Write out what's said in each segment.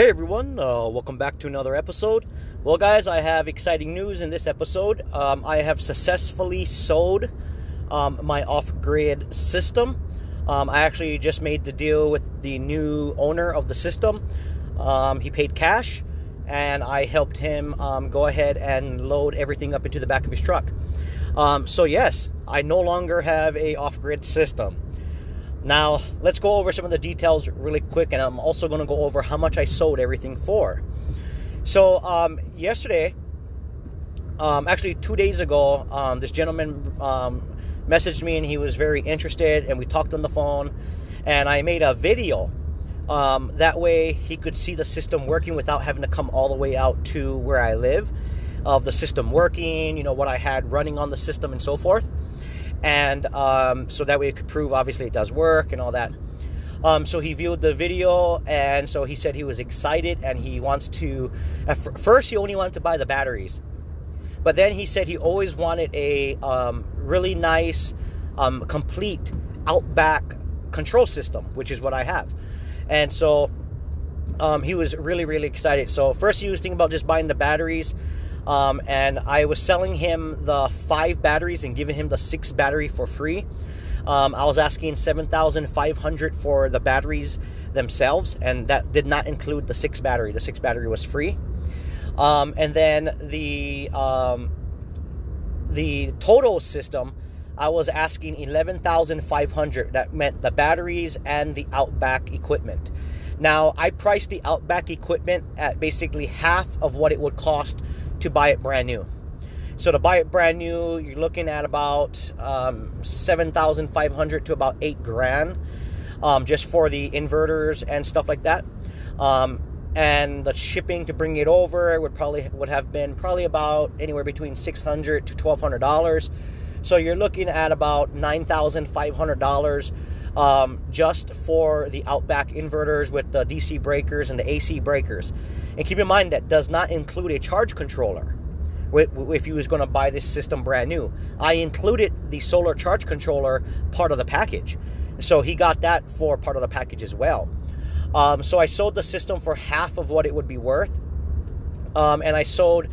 Hey everyone, welcome back to another episode. Well guys, I have exciting news in this episode. I have successfully sold my off-grid system. I actually just made the deal with the new owner of the system. He paid cash and I helped him go ahead and load everything up into the back of his truck. So yes, I no longer have a off-grid system. Now, let's go over some of the details really quick, and I'm also going to go over how much I sold everything for. So, yesterday, actually 2 days ago, this gentleman messaged me, and he was very interested, and we talked on the phone, and I made a video. That way, he could see the system working without having to come all the way out to where I live, of the system working, you know, what I had running on the system and so forth. And so that way it could prove obviously it does work and all that. So he viewed the video, and so he said he was excited, and he wants to, at first he only wanted to buy the batteries, but then he said he always wanted a really nice complete Outback control system, which is what I have. And so he was really excited. So first he was thinking about just buying the batteries. And I was selling him the 5 batteries and giving him the 6th battery for free. I was asking $7,500 for the batteries themselves, and that did not include the 6th battery. The 6th battery was free. And then the total system, I was asking $11,500. That meant the batteries and the Outback equipment. Now, I priced the Outback equipment at basically half of what it would cost to buy it brand new. So to buy it brand new, you're looking at about $7,500 to about $8,000 just for the inverters and stuff like that. And the shipping to bring it over would have been about anywhere between $600 to $1,200. So you're looking at about $9,500 just for the Outback inverters with the DC breakers and the AC breakers. And keep in mind, that does not include a charge controller if you was going to buy this system brand new. I included the solar charge controller part of the package, so he got that for part of the package as well. So I sold the system for half of what it would be worth. And I sold,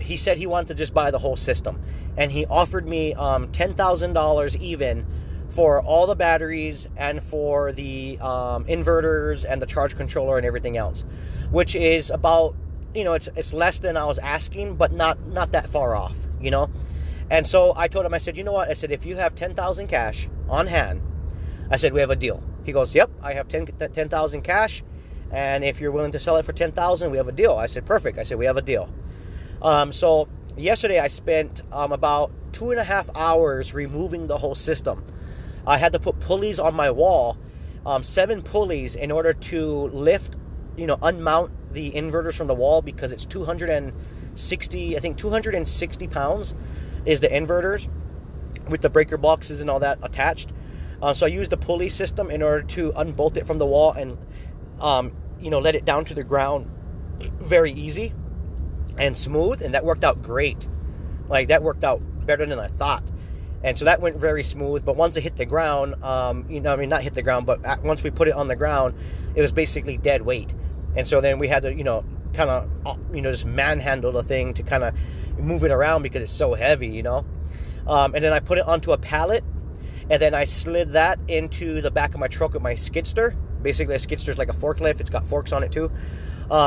he said he wanted to just buy the whole system, and he offered me $10,000 even for all the batteries and for the inverters and the charge controller and everything else, which is about, you know, it's less than I was asking, but not that far off, you know. And so I told him, I said, you know what, I said, if you have $10,000 cash on hand, I said, we have a deal. He goes, yep, I have $10,000 cash, and if you're willing to sell it for $10,000, we have a deal. I said, perfect. I said, we have a deal. So yesterday I spent about 2.5 hours removing the whole system. I had to put pulleys on my wall, 7 pulleys, in order to lift, you know, unmount the inverters from the wall, because it's 260 pounds is the inverters with the breaker boxes and all that attached. So I used the pulley system in order to unbolt it from the wall and, you know, let it down to the ground very easy and smooth. And that worked out great. Like, that worked out better than I thought. And so that went very smooth. But once it hit the ground, you know, I mean, not hit the ground, but once we put it on the ground, it was basically dead weight. And so then we had to, you know, kind of, you know, just manhandle the thing to kind of move it around because it's so heavy, you know. And then I put it onto a pallet, and then I slid that into the back of my truck with my skidster. Basically, a skidster is like a forklift. It's got forks on it too.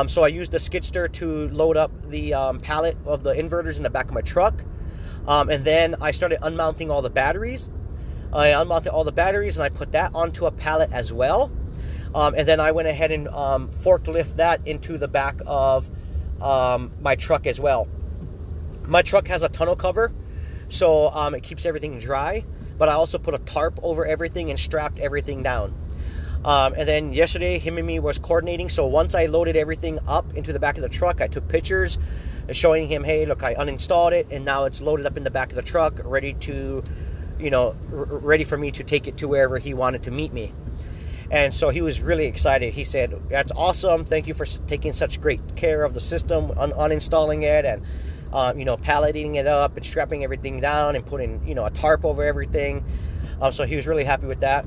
So I used the skidster to load up the pallet of the inverters in the back of my truck. And then I started unmounting all the batteries. I unmounted all the batteries, and I put that onto a pallet as well. And then I went ahead and forklift that into the back of my truck as well. My truck has a tonneau cover, so it keeps everything dry. But I also put a tarp over everything and strapped everything down. And then yesterday, him and me was coordinating. So once I loaded everything up into the back of the truck, I took pictures showing him, hey, look, I uninstalled it, and now it's loaded up in the back of the truck, ready to, you know, ready for me to take it to wherever he wanted to meet me. And so he was really excited. He said, that's awesome. Thank you for taking such great care of the system, uninstalling it, and, you know, palleting it up and strapping everything down and putting, you know, a tarp over everything. So he was really happy with that.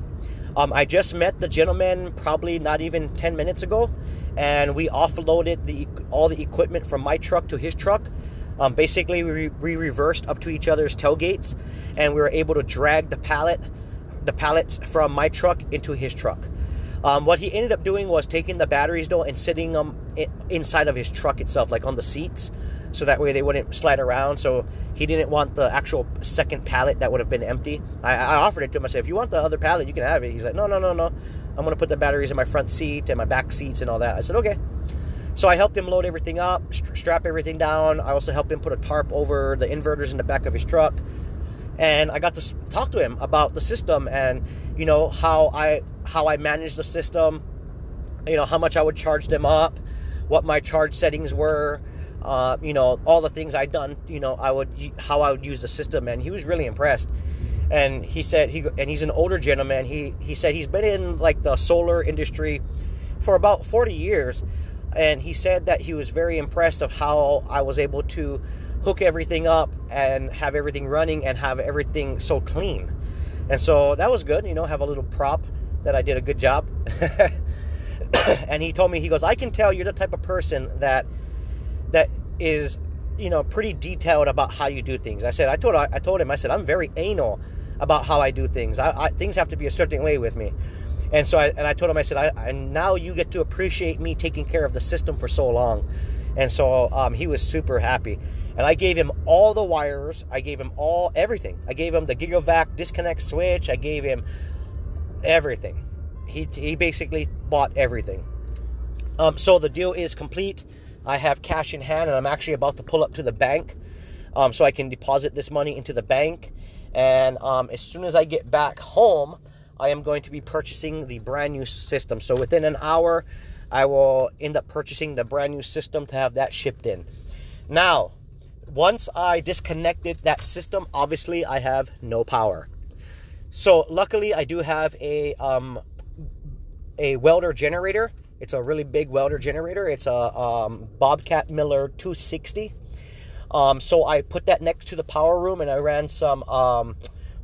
I just met the gentleman probably not even 10 minutes ago, and we offloaded all the equipment from my truck to his truck. Basically, we reversed up to each other's tailgates, and we were able to drag the pallets from my truck into his truck. What he ended up doing was taking the batteries, though, and sitting them inside of his truck itself, like on the seats, so that way they wouldn't slide around. So he didn't want the actual second pallet that would have been empty. I offered it to him. I said, if you want the other pallet, you can have it. He's like, no. I'm going to put the batteries in my front seat and my back seats and all that. I said, okay. So I helped him load everything up, strap everything down. I also helped him put a tarp over the inverters in the back of his truck. And I got to talk to him about the system and, you know, how I managed the system, you know, how much I would charge them up, what my charge settings were, you know, all the things I'd done, you know, how I would use the system. And he was really impressed. And he said, he's an older gentleman. He said he's been in like the solar industry for about 40 years. And he said that he was very impressed of how I was able to hook everything up and have everything running and have everything so clean. And so that was good, you know, have a little prop that I did a good job. And he told me, he goes, I can tell you're the type of person that is, you know, pretty detailed about how you do things. I told him, I'm very anal about how I do things. Things have to be a certain way with me. And so I told him, now you get to appreciate me taking care of the system for so long. And so he was super happy. And I gave him all the wires. I gave him everything. I gave him the Gigavac disconnect switch. I gave him everything. He basically bought everything. So the deal is complete. I have cash in hand, and I'm actually about to pull up to the bank so I can deposit this money into the bank. And as soon as I get back home, I am going to be purchasing the brand new system. So within an hour, I will end up purchasing the brand new system to have that shipped in. Now, once I disconnected that system, obviously I have no power. So luckily I do have a welder generator. It's a really big welder generator. It's a Bobcat Miller 260. So I put that next to the power room, and I ran some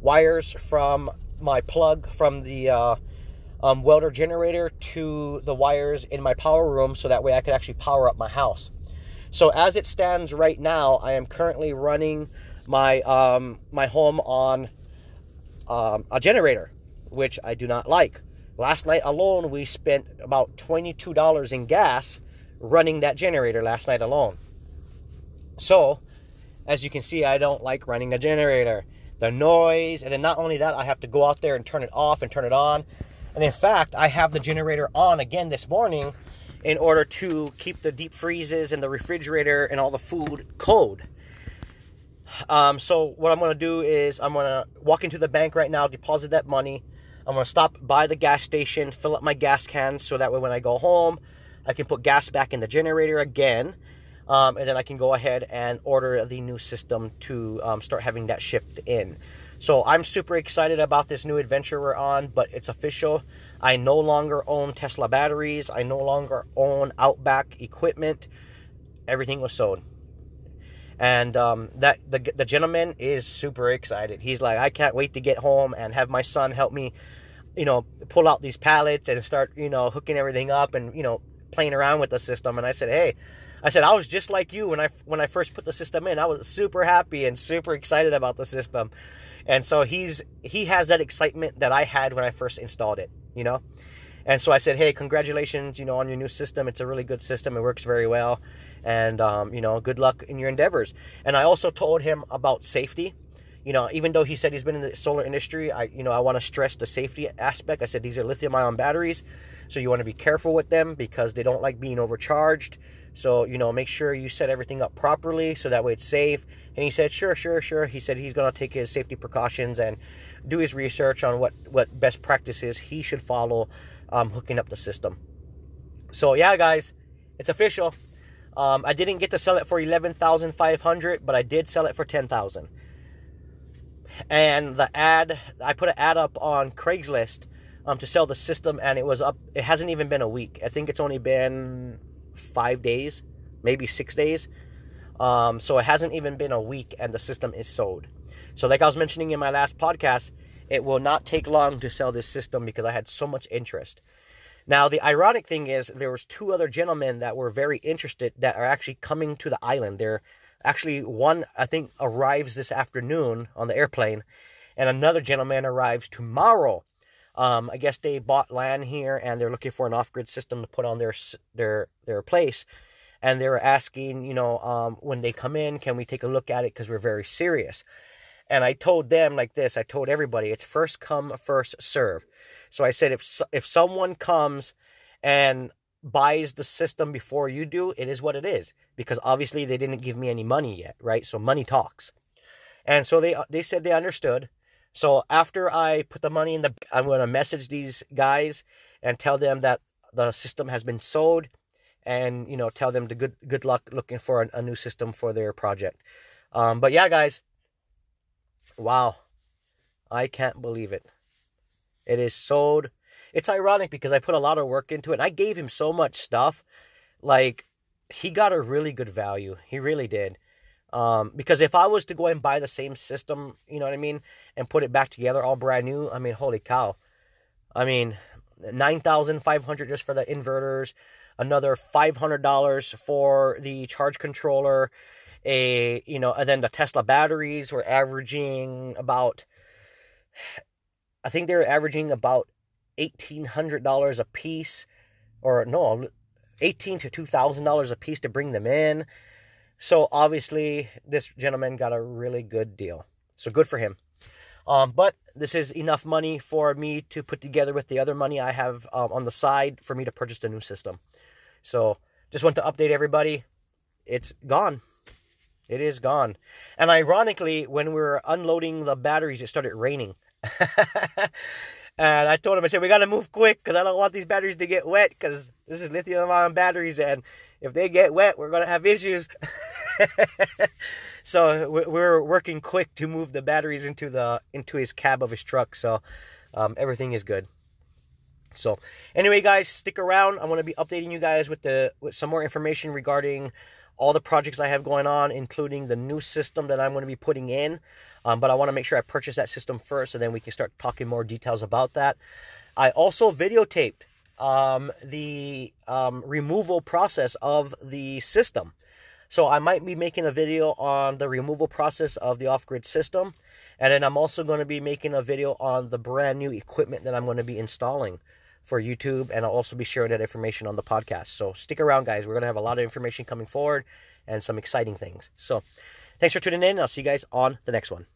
wires from my plug from the welder generator to the wires in my power room, so that way I could actually power up my house. So as it stands right now, I am currently running my my home on a generator, which I do not like. Last night alone, we spent about $22 in gas running that generator last night alone. So, as you can see, I don't like running a generator. The noise, and then not only that, I have to go out there and turn it off and turn it on. And in fact, I have the generator on again this morning in order to keep the deep freezes and the refrigerator and all the food cold. So what I'm going to do is I'm going to walk into the bank right now, deposit that money. I'm going to stop by the gas station, fill up my gas cans, so that way when I go home, I can put gas back in the generator again. And then I can go ahead and order the new system to start having that shipped in. So I'm super excited about this new adventure we're on, but it's official. I no longer own Tesla batteries. I no longer own Outback equipment. Everything was sold. And the gentleman is super excited. He's like, I can't wait to get home and have my son help me, you know, pull out these pallets and start, you know, hooking everything up and, you know, playing around with the system. And I said, hey, I was just like you when I first put the system in. I was super happy and super excited about the system. And so he has that excitement that I had when I first installed it, you know. And so I said, hey, congratulations, you know, on your new system. It's a really good system. It works very well. And, you know, good luck in your endeavors. And I also told him about safety. You know, even though he said he's been in the solar industry, I want to stress the safety aspect. I said, these are lithium-ion batteries, so you want to be careful with them because they don't like being overcharged. So, you know, make sure you set everything up properly so that way it's safe. And he said, sure. He said he's going to take his safety precautions and do his research on what best practices he should follow hooking up the system. So, yeah, guys, it's official. I didn't get to sell it for $11,500, but I did sell it for $10,000. And the ad, I put an ad up on Craigslist to sell the system, and it was up. It hasn't even been a week. I think it's only been 5 days, maybe 6 days. So it hasn't even been a week, and the system is sold. So like I was mentioning in my last podcast, it will not take long to sell this system because I had so much interest. Now, the ironic thing is there was two other gentlemen that were very interested that are actually coming to the island. They're actually, one, I think, arrives this afternoon on the airplane, and another gentleman arrives tomorrow. I guess they bought land here, and they're looking for an off-grid system to put on their place. And they were asking, you know, when they come in, can we take a look at it? Because we're very serious. And I told them like this. I told everybody, it's first come, first serve. So I said, if someone comes and buys the system before you do, it is what it is. Because obviously they didn't give me any money yet, right? So money talks. And so they said they understood. So after I put the money in the, I'm going to message these guys and tell them that the system has been sold, and, you know, tell them the good luck looking for a new system for their project. But yeah, guys, wow, I can't believe it. It is sold. It's ironic because I put a lot of work into it, and I gave him so much stuff. Like, he got a really good value. He really did. Because if I was to go and buy the same system, you know what I mean, and put it back together all brand new, I mean, holy cow. I mean, $9,500 just for the inverters, another $500 for the charge controller, you know, and then the Tesla batteries were averaging about, I think they were averaging about $1,800 a piece, or no, $1,800 to $2,000 a piece to bring them in. So obviously, this gentleman got a really good deal. So good for him. But this is enough money for me to put together with the other money I have on the side for me to purchase the new system. So just want to update everybody. It's gone. It is gone. And ironically, when we were unloading the batteries, it started raining. And I told him, I said, we got to move quick because I don't want these batteries to get wet, because this is lithium-ion batteries, and if they get wet, we're going to have issues. So we're working quick to move the batteries into his cab of his truck. So everything is good. So anyway, guys, stick around. I'm going to be updating you guys with some more information regarding all the projects I have going on, including the new system that I'm going to be putting in. But I want to make sure I purchase that system first, and then we can start talking more details about that. I also videotaped the removal process of the system. So I might be making a video on the removal process of the off-grid system. And then I'm also going to be making a video on the brand new equipment that I'm going to be installing for YouTube, and I'll also be sharing that information on the podcast. So stick around, guys. We're going to have a lot of information coming forward and some exciting things. So thanks for tuning in. I'll see you guys on the next one.